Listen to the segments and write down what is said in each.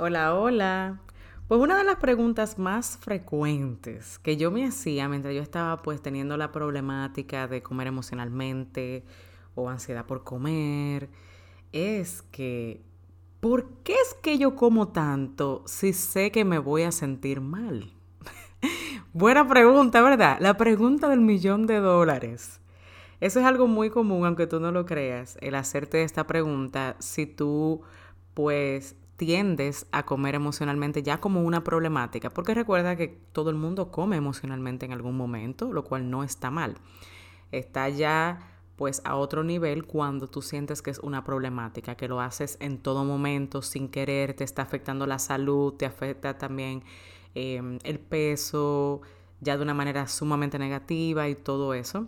Hola, hola. Pues una de las preguntas más frecuentes que yo me hacía mientras yo estaba pues teniendo la problemática de comer emocionalmente o ansiedad por comer es que ¿por qué es que yo como tanto si sé que me voy a sentir mal? Buena pregunta, ¿verdad? La pregunta del $1,000,000. Eso es algo muy común, aunque tú no lo creas, el hacerte esta pregunta si tú pues tiendes a comer emocionalmente ya como una problemática, porque recuerda que todo el mundo come emocionalmente en algún momento, lo cual no está mal. Está ya pues a otro nivel cuando tú sientes que es una problemática, que lo haces en todo momento sin querer, te está afectando la salud, te afecta también el peso, ya de una manera sumamente negativa y todo eso.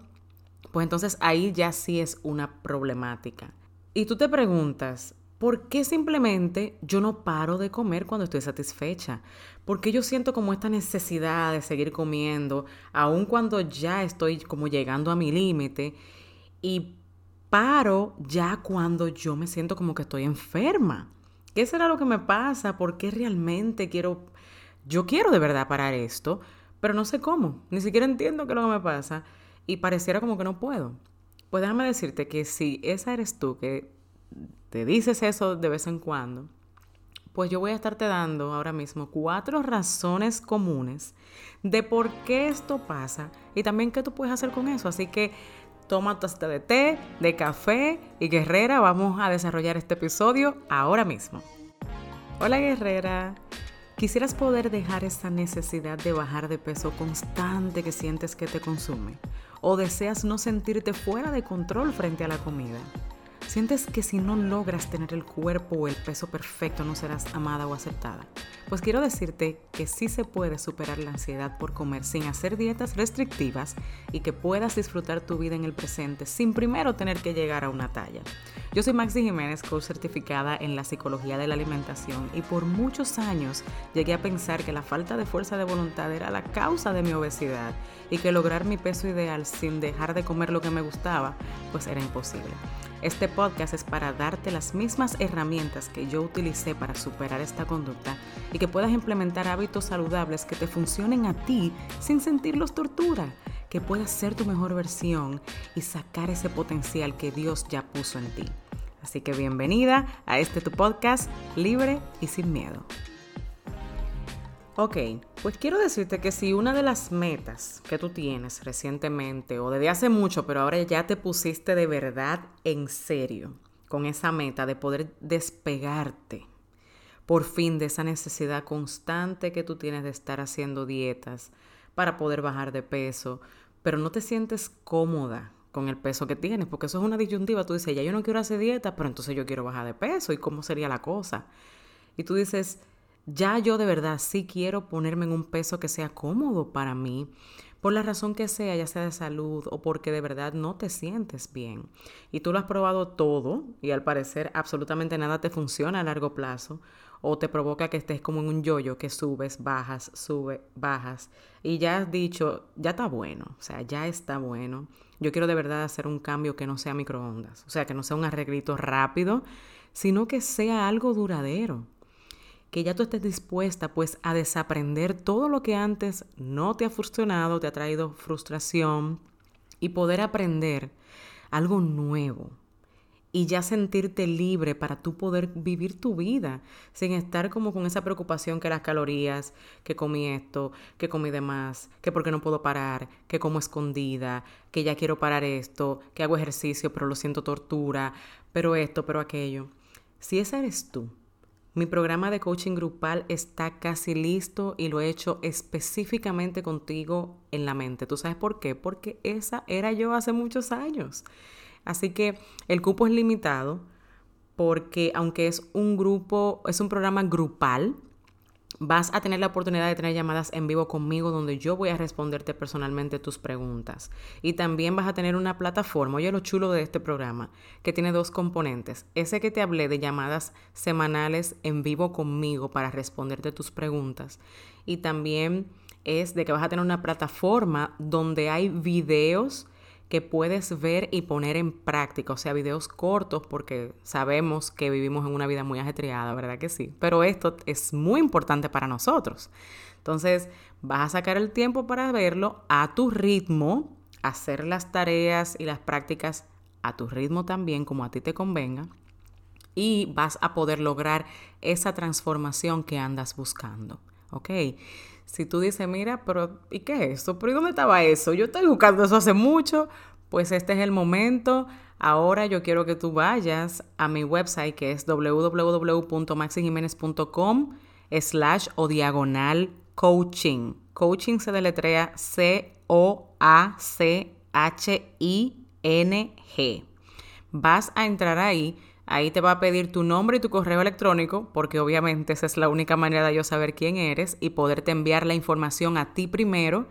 Pues entonces ahí ya sí es una problemática. Y tú te preguntas, ¿por qué simplemente yo no paro de comer cuando estoy satisfecha? ¿Por qué yo siento como esta necesidad de seguir comiendo, aun cuando ya estoy como llegando a mi límite y paro ya cuando yo me siento como que estoy enferma? ¿Qué será lo que me pasa? ¿Por qué realmente yo quiero de verdad parar esto, pero no sé cómo? Ni siquiera entiendo qué es lo que me pasa y pareciera como que no puedo. Pues déjame decirte que si esa eres tú, que te dices eso de vez en cuando, pues yo voy a estarte dando ahora mismo 4 razones comunes de por qué esto pasa y también qué tú puedes hacer con eso. Así que toma tu taza de té, de café y guerrera, vamos a desarrollar este episodio ahora mismo. Hola guerrera, ¿quisieras poder dejar esa necesidad de bajar de peso constante que sientes que te consume? ¿O deseas no sentirte fuera de control frente a la comida? ¿Sientes que si no logras tener el cuerpo o el peso perfecto no serás amada o aceptada? Pues quiero decirte que sí se puede superar la ansiedad por comer sin hacer dietas restrictivas y que puedas disfrutar tu vida en el presente sin primero tener que llegar a una talla. Yo soy Maxi Jiménez, coach certificada en la psicología de la alimentación, y por muchos años llegué a pensar que la falta de fuerza de voluntad era la causa de mi obesidad y que lograr mi peso ideal sin dejar de comer lo que me gustaba pues era imposible. Este podcast es para darte las mismas herramientas que yo utilicé para superar esta conducta y que puedas implementar hábitos saludables que te funcionen a ti sin sentirlos tortura, que puedas ser tu mejor versión y sacar ese potencial que Dios ya puso en ti. Así que bienvenida a este tu podcast, libre y sin miedo. Ok, pues quiero decirte que si una de las metas que tú tienes recientemente o desde hace mucho, pero ahora ya te pusiste de verdad en serio con esa meta de poder despegarte por fin de esa necesidad constante que tú tienes de estar haciendo dietas para poder bajar de peso, pero no te sientes cómoda con el peso que tienes, porque eso es una disyuntiva. Tú dices, ya yo no quiero hacer dieta, pero entonces yo quiero bajar de peso, ¿y cómo sería la cosa? Y tú dices, ya yo de verdad sí quiero ponerme en un peso que sea cómodo para mí, por la razón que sea, ya sea de salud o porque de verdad no te sientes bien. Y tú lo has probado todo y al parecer absolutamente nada te funciona a largo plazo o te provoca que estés como en un yoyo que subes, bajas, sube, bajas. Y ya has dicho, ya está bueno, o sea, ya está bueno. Yo quiero de verdad hacer un cambio que no sea microondas, o sea, que no sea un arreglito rápido, sino que sea algo duradero, que ya tú estés dispuesta pues a desaprender todo lo que antes no te ha funcionado, te ha traído frustración, y poder aprender algo nuevo y ya sentirte libre para tú poder vivir tu vida sin estar como con esa preocupación que las calorías, que comí esto, que comí de más, que porque no puedo parar, que como escondida, que ya quiero parar esto, que hago ejercicio pero lo siento tortura, pero esto, pero aquello. Si esa eres tú, mi programa de coaching grupal está casi listo y lo he hecho específicamente contigo en la mente. ¿Tú sabes por qué? Porque esa era yo hace muchos años. Así que el cupo es limitado porque aunque es un programa grupal, vas a tener la oportunidad de tener llamadas en vivo conmigo donde yo voy a responderte personalmente tus preguntas. Y también vas a tener una plataforma, oye lo chulo de este programa, que tiene 2 componentes. Ese que te hablé de llamadas semanales en vivo conmigo para responderte tus preguntas. Y también es de que vas a tener una plataforma donde hay videos que puedes ver y poner en práctica, o sea, videos cortos, porque sabemos que vivimos en una vida muy ajetreada, ¿verdad que sí? Pero esto es muy importante para nosotros. Entonces, vas a sacar el tiempo para verlo a tu ritmo, hacer las tareas y las prácticas a tu ritmo también, como a ti te convenga, y vas a poder lograr esa transformación que andas buscando, ¿ok? Si tú dices, mira, pero ¿y qué es eso? ¿Pero y dónde estaba eso? Yo estoy buscando eso hace mucho. Pues este es el momento. Ahora yo quiero que tú vayas a mi website, que es www.maxyjimenez.com/coaching. Coaching se deletrea COACHING. Vas a entrar ahí. Ahí te va a pedir tu nombre y tu correo electrónico, porque obviamente esa es la única manera de yo saber quién eres y poderte enviar la información a ti primero,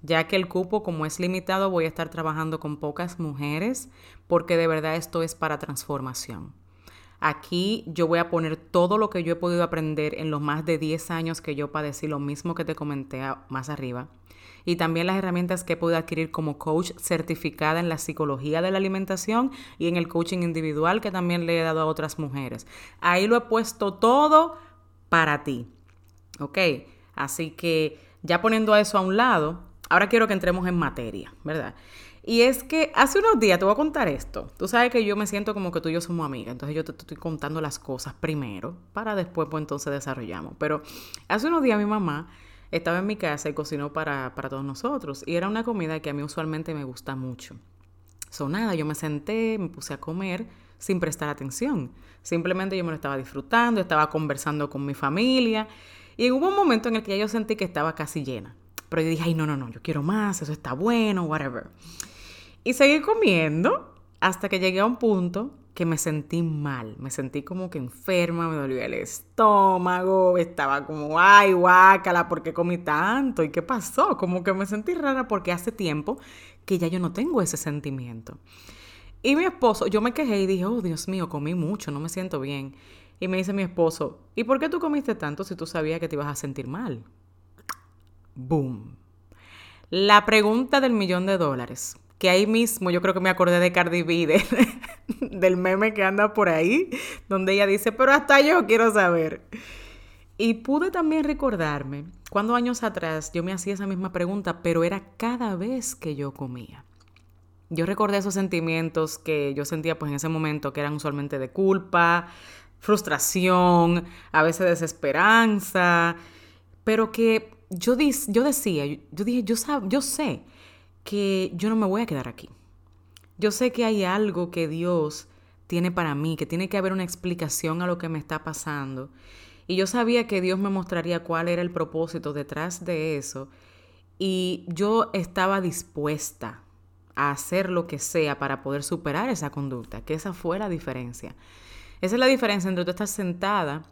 ya que el cupo, como es limitado, voy a estar trabajando con pocas mujeres, porque de verdad esto es para transformación. Aquí yo voy a poner todo lo que yo he podido aprender en los más de 10 años que yo padecí, lo mismo que te comenté más arriba, y también las herramientas que he podido adquirir como coach certificada en la psicología de la alimentación y en el coaching individual que también le he dado a otras mujeres. Ahí lo he puesto todo para ti, ¿ok? Así que ya poniendo eso a un lado, ahora quiero que entremos en materia, ¿verdad? Y es que hace unos días, te voy a contar esto, tú sabes que yo me siento como que tú y yo somos amigas, entonces yo te estoy contando las cosas primero para después pues entonces desarrollamos, pero hace unos días mi mamá estaba en mi casa y cocinó para todos nosotros. Y era una comida que a mí usualmente me gusta mucho. So, nada, yo me senté, me puse a comer sin prestar atención. Simplemente yo me lo estaba disfrutando, estaba conversando con mi familia. Y hubo un momento en el que ya yo sentí que estaba casi llena. Pero yo dije, ay, no, yo quiero más, eso está bueno, whatever. Y seguí comiendo hasta que llegué a un punto que me sentí mal, me sentí como que enferma, me dolía el estómago, estaba como, ay, guácala, ¿por qué comí tanto? ¿Y qué pasó? Como que me sentí rara porque hace tiempo que ya yo no tengo ese sentimiento. Y mi esposo, yo me quejé y dije, oh, Dios mío, comí mucho, no me siento bien. Y me dice mi esposo, ¿y por qué tú comiste tanto si tú sabías que te ibas a sentir mal? ¡Boom! La pregunta del $1,000,000. Que ahí mismo yo creo que me acordé de Cardi B, del meme que anda por ahí, donde ella dice, pero hasta yo quiero saber. Y pude también recordarme cuando años atrás yo me hacía esa misma pregunta, pero era cada vez que yo comía. Yo recordé esos sentimientos que yo sentía pues en ese momento, que eran usualmente de culpa, frustración, a veces desesperanza, pero que yo dije, yo sé, que yo no me voy a quedar aquí. Yo sé que hay algo que Dios tiene para mí, que tiene que haber una explicación a lo que me está pasando. Y yo sabía que Dios me mostraría cuál era el propósito detrás de eso. Y yo estaba dispuesta a hacer lo que sea para poder superar esa conducta, que esa fue la diferencia. Esa es la diferencia entre tú estás sentada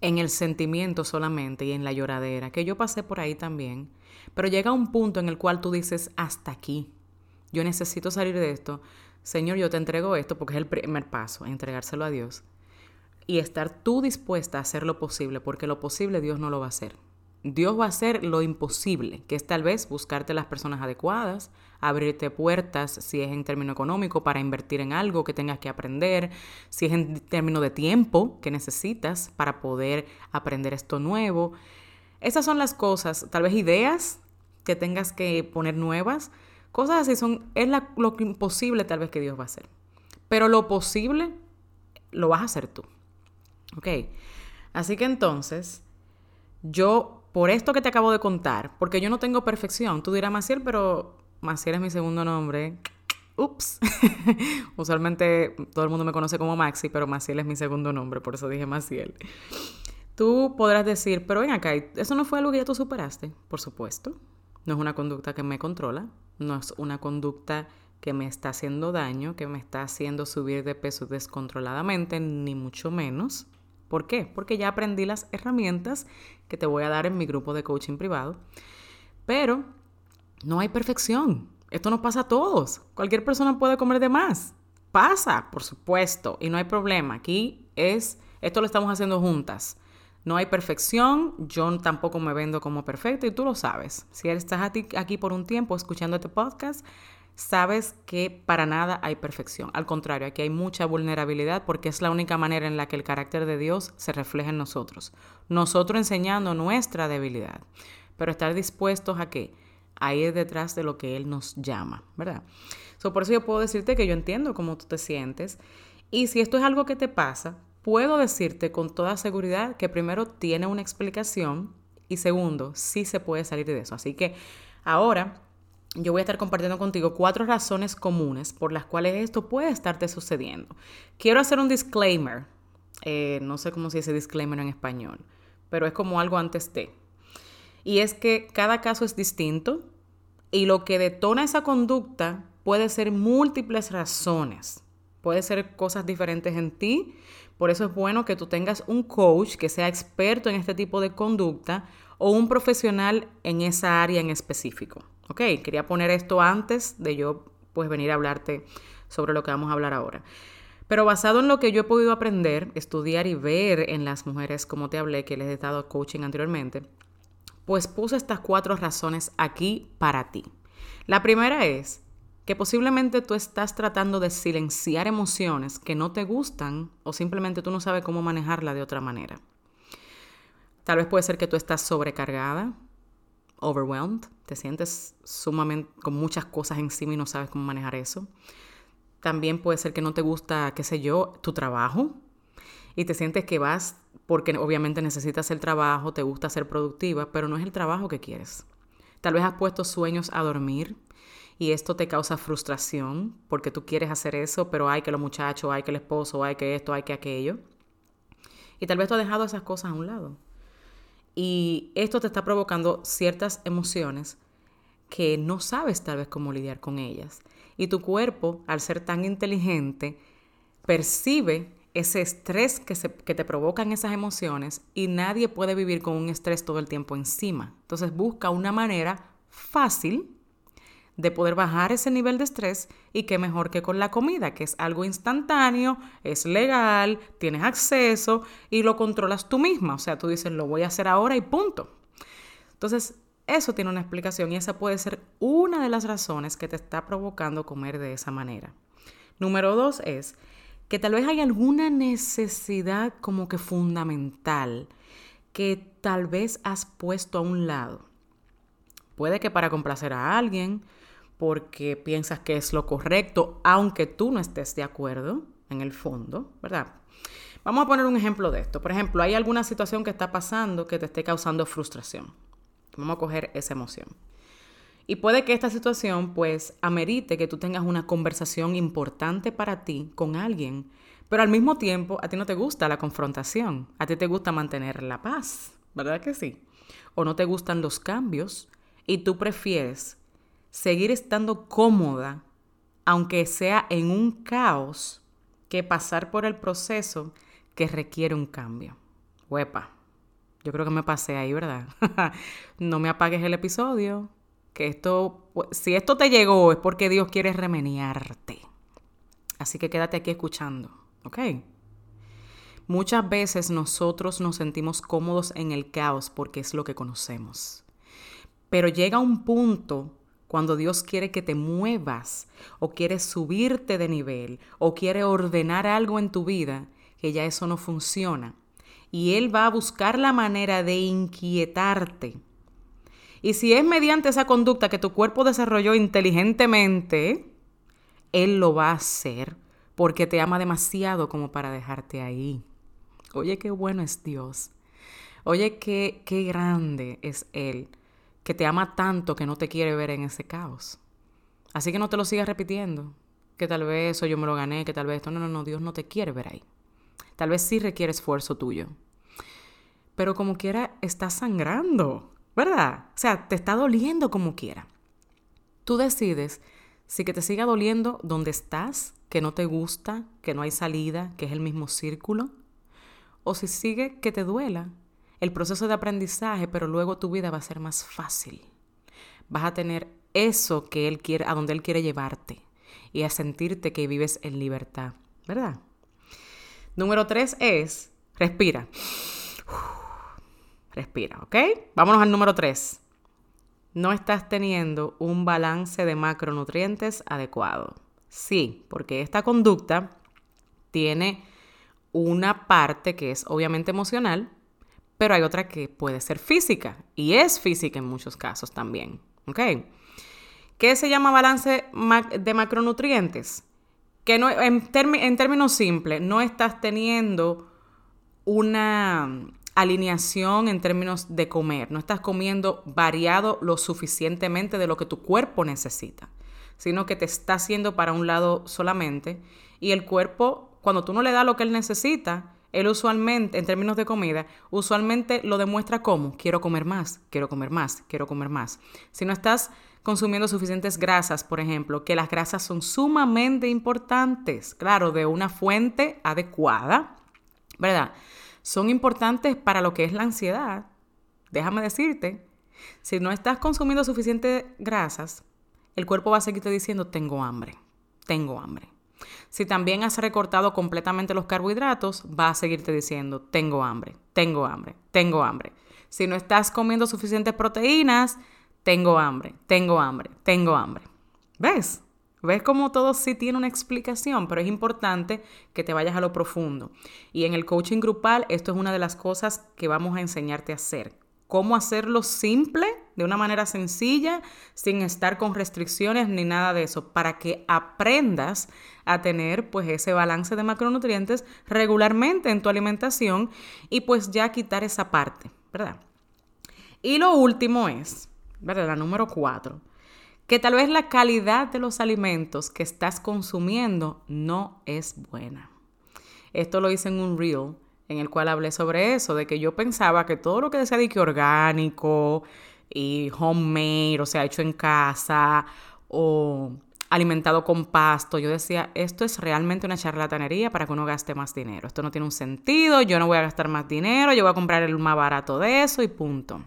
en el sentimiento solamente y en la lloradera, que yo pasé por ahí también. Pero llega un punto en el cual tú dices, hasta aquí, yo necesito salir de esto. Señor, yo te entrego esto, porque es el primer paso, entregárselo a Dios. Y estar tú dispuesta a hacer lo posible, porque lo posible Dios no lo va a hacer. Dios va a hacer lo imposible, que es tal vez buscarte las personas adecuadas, abrirte puertas, si es en término económico, para invertir en algo que tengas que aprender, si es en término de tiempo que necesitas para poder aprender esto nuevo. Esas son las cosas, tal vez ideas que tengas que poner nuevas, cosas así son, es lo imposible tal vez que Dios va a hacer. Pero lo posible lo vas a hacer tú. Ok, así que entonces, yo por esto que te acabo de contar, porque yo no tengo perfección, tú dirás Maciel, pero Maciel es mi segundo nombre. Ups, usualmente todo el mundo me conoce como Maxi, pero Maciel es mi segundo nombre, por eso dije Maciel. Tú podrás decir, pero ven acá, ¿eso no fue algo que ya tú superaste? Por supuesto, no es una conducta que me controla, no es una conducta que me está haciendo daño, que me está haciendo subir de peso descontroladamente, ni mucho menos. ¿Por qué? Porque ya aprendí las herramientas que te voy a dar en mi grupo de coaching privado. Pero no hay perfección, esto nos pasa a todos, cualquier persona puede comer de más, pasa, por supuesto, y no hay problema, esto lo estamos haciendo juntas. No hay perfección, yo tampoco me vendo como perfecta y tú lo sabes. Si estás aquí por un tiempo escuchando este podcast, sabes que para nada hay perfección. Al contrario, aquí hay mucha vulnerabilidad porque es la única manera en la que el carácter de Dios se refleja en nosotros. Nosotros enseñando nuestra debilidad, pero estar dispuestos a que a ir detrás de lo que Él nos llama, ¿verdad? Por eso yo puedo decirte que yo entiendo cómo tú te sientes y si esto es algo que te pasa, puedo decirte con toda seguridad que primero tiene una explicación y segundo, sí se puede salir de eso. Así que ahora yo voy a estar compartiendo contigo 4 razones comunes por las cuales esto puede estarte sucediendo. Quiero hacer un disclaimer. No sé cómo se dice disclaimer en español, pero es como algo antes de. Y es que cada caso es distinto y lo que detona esa conducta puede ser múltiples razones. Puede ser cosas diferentes en ti. Por eso es bueno que tú tengas un coach que sea experto en este tipo de conducta o un profesional en esa área en específico. Ok, quería poner esto antes de yo pues venir a hablarte sobre lo que vamos a hablar ahora. Pero basado en lo que yo he podido aprender, estudiar y ver en las mujeres, como te hablé, que les he dado coaching anteriormente, pues puse estas 4 razones aquí para ti. La primera es que posiblemente tú estás tratando de silenciar emociones que no te gustan o simplemente tú no sabes cómo manejarla de otra manera. Tal vez puede ser que tú estás sobrecargada, overwhelmed, te sientes sumamente con muchas cosas encima y no sabes cómo manejar eso. También puede ser que no te gusta, qué sé yo, tu trabajo y te sientes que vas porque obviamente necesitas el trabajo, te gusta ser productiva, pero no es el trabajo que quieres. Tal vez has puesto sueños a dormir y esto te causa frustración porque tú quieres hacer eso, pero hay que los muchachos, hay que el esposo, hay que esto, hay que aquello. Y tal vez tú has dejado esas cosas a un lado. Y esto te está provocando ciertas emociones que no sabes tal vez cómo lidiar con ellas. Y tu cuerpo, al ser tan inteligente, percibe ese estrés que te provocan esas emociones y nadie puede vivir con un estrés todo el tiempo encima. Entonces busca una manera fácil de poder bajar ese nivel de estrés y qué mejor que con la comida, que es algo instantáneo, es legal, tienes acceso y lo controlas tú misma. O sea, tú dices, lo voy a hacer ahora y punto. Entonces, eso tiene una explicación y esa puede ser una de las razones que te está provocando comer de esa manera. Número 2 es que tal vez hay alguna necesidad como que fundamental que tal vez has puesto a un lado. Puede que para complacer a alguien, porque piensas que es lo correcto, aunque tú no estés de acuerdo en el fondo, ¿verdad? Vamos a poner un ejemplo de esto. Por ejemplo, hay alguna situación que está pasando que te esté causando frustración. Vamos a coger esa emoción. Y puede que esta situación, pues, amerite que tú tengas una conversación importante para ti con alguien, pero al mismo tiempo a ti no te gusta la confrontación. A ti te gusta mantener la paz, ¿verdad que sí? O no te gustan los cambios y tú prefieres seguir estando cómoda, aunque sea en un caos, que pasar por el proceso que requiere un cambio. Huepa, yo creo que me pasé ahí, ¿verdad? No me apagues el episodio, que esto, si esto te llegó es porque Dios quiere remediarte. Así que quédate aquí escuchando, ¿ok? Muchas veces nosotros nos sentimos cómodos en el caos porque es lo que conocemos. Pero llega un punto cuando Dios quiere que te muevas o quiere subirte de nivel o quiere ordenar algo en tu vida que ya eso no funciona. Y Él va a buscar la manera de inquietarte. Y si es mediante esa conducta que tu cuerpo desarrolló inteligentemente, Él lo va a hacer porque te ama demasiado como para dejarte ahí. Oye, qué bueno es Dios. Oye, qué grande es Él, que te ama tanto que no te quiere ver en ese caos. Así que no te lo sigas repitiendo, que tal vez eso yo me lo gané, que tal vez esto, no, Dios no te quiere ver ahí. Tal vez sí requiere esfuerzo tuyo. Pero como quiera, estás sangrando, ¿verdad? O sea, te está doliendo como quiera. Tú decides si que te siga doliendo donde estás, que no te gusta, que no hay salida, que es el mismo círculo, o si sigue que te duela el proceso de aprendizaje, pero luego tu vida va a ser más fácil. Vas a tener eso que Él quiere, a donde Él quiere llevarte y a sentirte que vives en libertad, ¿verdad? Número 3 es, respira. Respira, ¿ok? Vámonos al número 3. no estás teniendo un balance de macronutrientes adecuado. Sí, porque esta conducta tiene una parte que es obviamente emocional, pero hay otra que puede ser física, y es física en muchos casos también, ¿ok? ¿Qué se llama balance de macronutrientes? Que no, en términos simples, no estás teniendo una alineación en términos de comer, no estás comiendo variado lo suficientemente de lo que tu cuerpo necesita, sino que te está haciendo para un lado solamente, y el cuerpo, cuando tú no le das lo que él necesita, él usualmente, en términos de comida, usualmente lo demuestra como, quiero comer más, quiero comer más, quiero comer más. Si no estás consumiendo suficientes grasas, por ejemplo, que las grasas son sumamente importantes, claro, de una fuente adecuada, ¿verdad? Son importantes para lo que es la ansiedad. Déjame decirte, si no estás consumiendo suficientes grasas, el cuerpo va a seguirte diciendo, tengo hambre, tengo hambre. Si también has recortado completamente los carbohidratos, va a seguirte diciendo, tengo hambre, tengo hambre, tengo hambre. Si no estás comiendo suficientes proteínas, tengo hambre, tengo hambre, tengo hambre. ¿Ves? ¿Ves cómo todo sí tiene una explicación? Pero es importante que te vayas a lo profundo. Y en el coaching grupal, esto es una de las cosas que vamos a enseñarte a hacer. Cómo hacerlo simple, de una manera sencilla, sin estar con restricciones ni nada de eso, para que aprendas a tener pues ese balance de macronutrientes regularmente en tu alimentación y pues ya quitar esa parte, ¿verdad? Y lo último es, ¿verdad? La número 4, que tal vez la calidad de los alimentos que estás consumiendo no es buena. Esto lo hice en un reel en el cual hablé sobre eso, de que yo pensaba que todo lo que decía de que orgánico y homemade, o sea, hecho en casa o alimentado con pasto, yo decía, esto es realmente una charlatanería para que uno gaste más dinero. Esto no tiene un sentido, yo no voy a gastar más dinero, yo voy a comprar el más barato de eso y punto.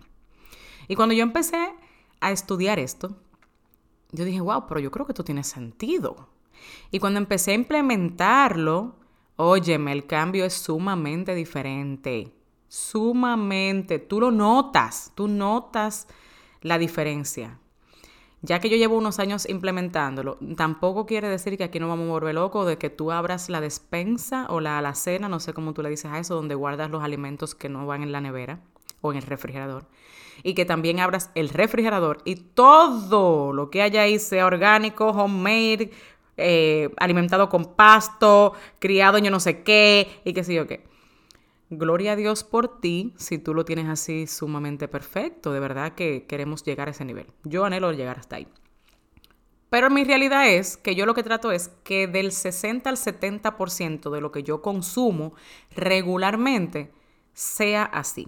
Y cuando yo empecé a estudiar esto, yo dije, wow, pero yo creo que esto tiene sentido. Y cuando empecé a implementarlo, óyeme, el cambio es sumamente diferente, sumamente. Tú lo notas, tú notas la diferencia. Ya que yo llevo unos años implementándolo, tampoco quiere decir que aquí no vamos a volver locos de que tú abras la despensa o la alacena, no sé cómo tú le dices a eso, donde guardas los alimentos que no van en la nevera o en el refrigerador. Y que también abras el refrigerador y todo lo que haya ahí sea orgánico, homemade, alimentado con pasto, criado en yo no sé qué y qué sé yo qué. Gloria a Dios por ti si tú lo tienes así sumamente perfecto. De verdad que queremos llegar a ese nivel. Yo anhelo llegar hasta ahí. Pero mi realidad es que yo lo que trato es que del 60 al 70% de lo que yo consumo regularmente sea así,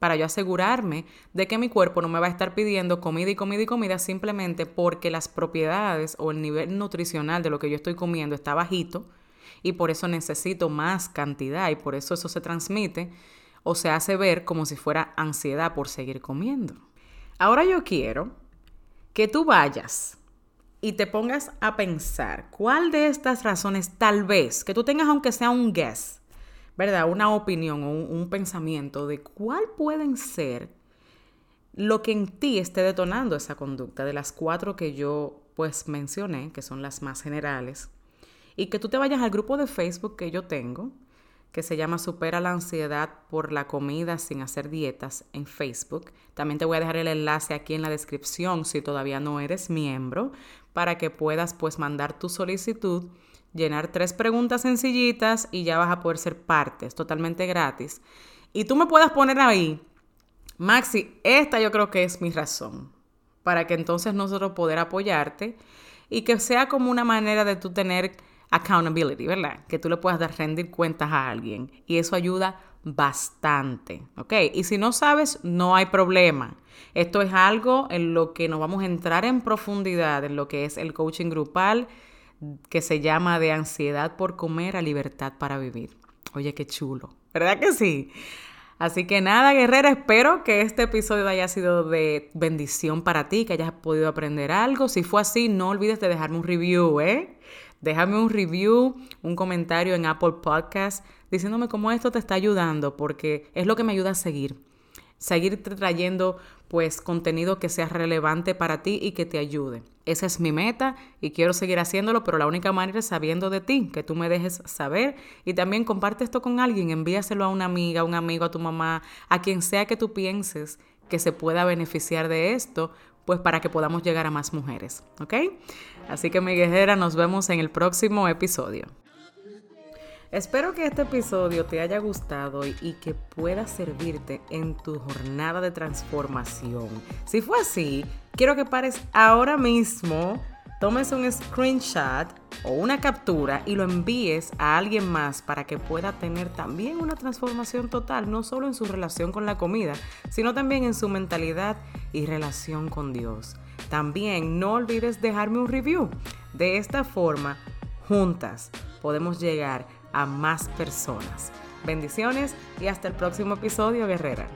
para yo asegurarme de que mi cuerpo no me va a estar pidiendo comida y comida y comida simplemente porque las propiedades o el nivel nutricional de lo que yo estoy comiendo está bajito y por eso necesito más cantidad y por eso eso se transmite o se hace ver como si fuera ansiedad por seguir comiendo. Ahora yo quiero que tú vayas y te pongas a pensar cuál de estas razones tal vez, que tú tengas aunque sea un guess, ¿verdad? Una opinión o un pensamiento de cuál pueden ser lo que en ti esté detonando esa conducta, de las 4 que yo pues mencioné, que son las más generales, y que tú te vayas al grupo de Facebook que yo tengo, que se llama Supera la ansiedad por la comida sin hacer dietas en Facebook. También te voy a dejar el enlace aquí en la descripción si todavía no eres miembro, para que puedas pues mandar tu solicitud, llenar 3 preguntas sencillitas y ya vas a poder ser parte, es totalmente gratis. Y tú me puedas poner ahí, Maxi, esta yo creo que es mi razón, para que entonces nosotros poder apoyarte y que sea como una manera de tú tener accountability, ¿verdad? Que tú le puedas dar rendir cuentas a alguien y eso ayuda bastante, ¿ok? Y si no sabes, no hay problema. Esto es algo en lo que nos vamos a entrar en profundidad, en lo que es el coaching grupal, que se llama De ansiedad por comer a libertad para vivir. Oye, qué chulo, ¿verdad que sí? Así que nada, guerrera, espero que este episodio haya sido de bendición para ti, que hayas podido aprender algo. Si fue así, no olvides de dejarme un review, ¿eh? Déjame un review, un comentario en Apple Podcast, diciéndome cómo esto te está ayudando, porque es lo que me ayuda a seguir. seguir trayendo pues contenido que sea relevante para ti y que te ayude. Esa es mi meta y quiero seguir haciéndolo, pero la única manera es sabiendo de ti, que tú me dejes saber. Y también comparte esto con alguien, envíaselo a una amiga, a un amigo, a tu mamá, a quien sea que tú pienses que se pueda beneficiar de esto, pues para que podamos llegar a más mujeres, ¿ok? Así que mi guerrera, nos vemos en el próximo episodio. Espero que este episodio te haya gustado y que pueda servirte en tu jornada de transformación. Si fue así, quiero que pares ahora mismo, tomes un screenshot o una captura y lo envíes a alguien más para que pueda tener también una transformación total, no solo en su relación con la comida, sino también en su mentalidad y relación con Dios. También no olvides dejarme un review. De esta forma, juntas podemos llegar a más personas. Bendiciones y hasta el próximo episodio, guerrera.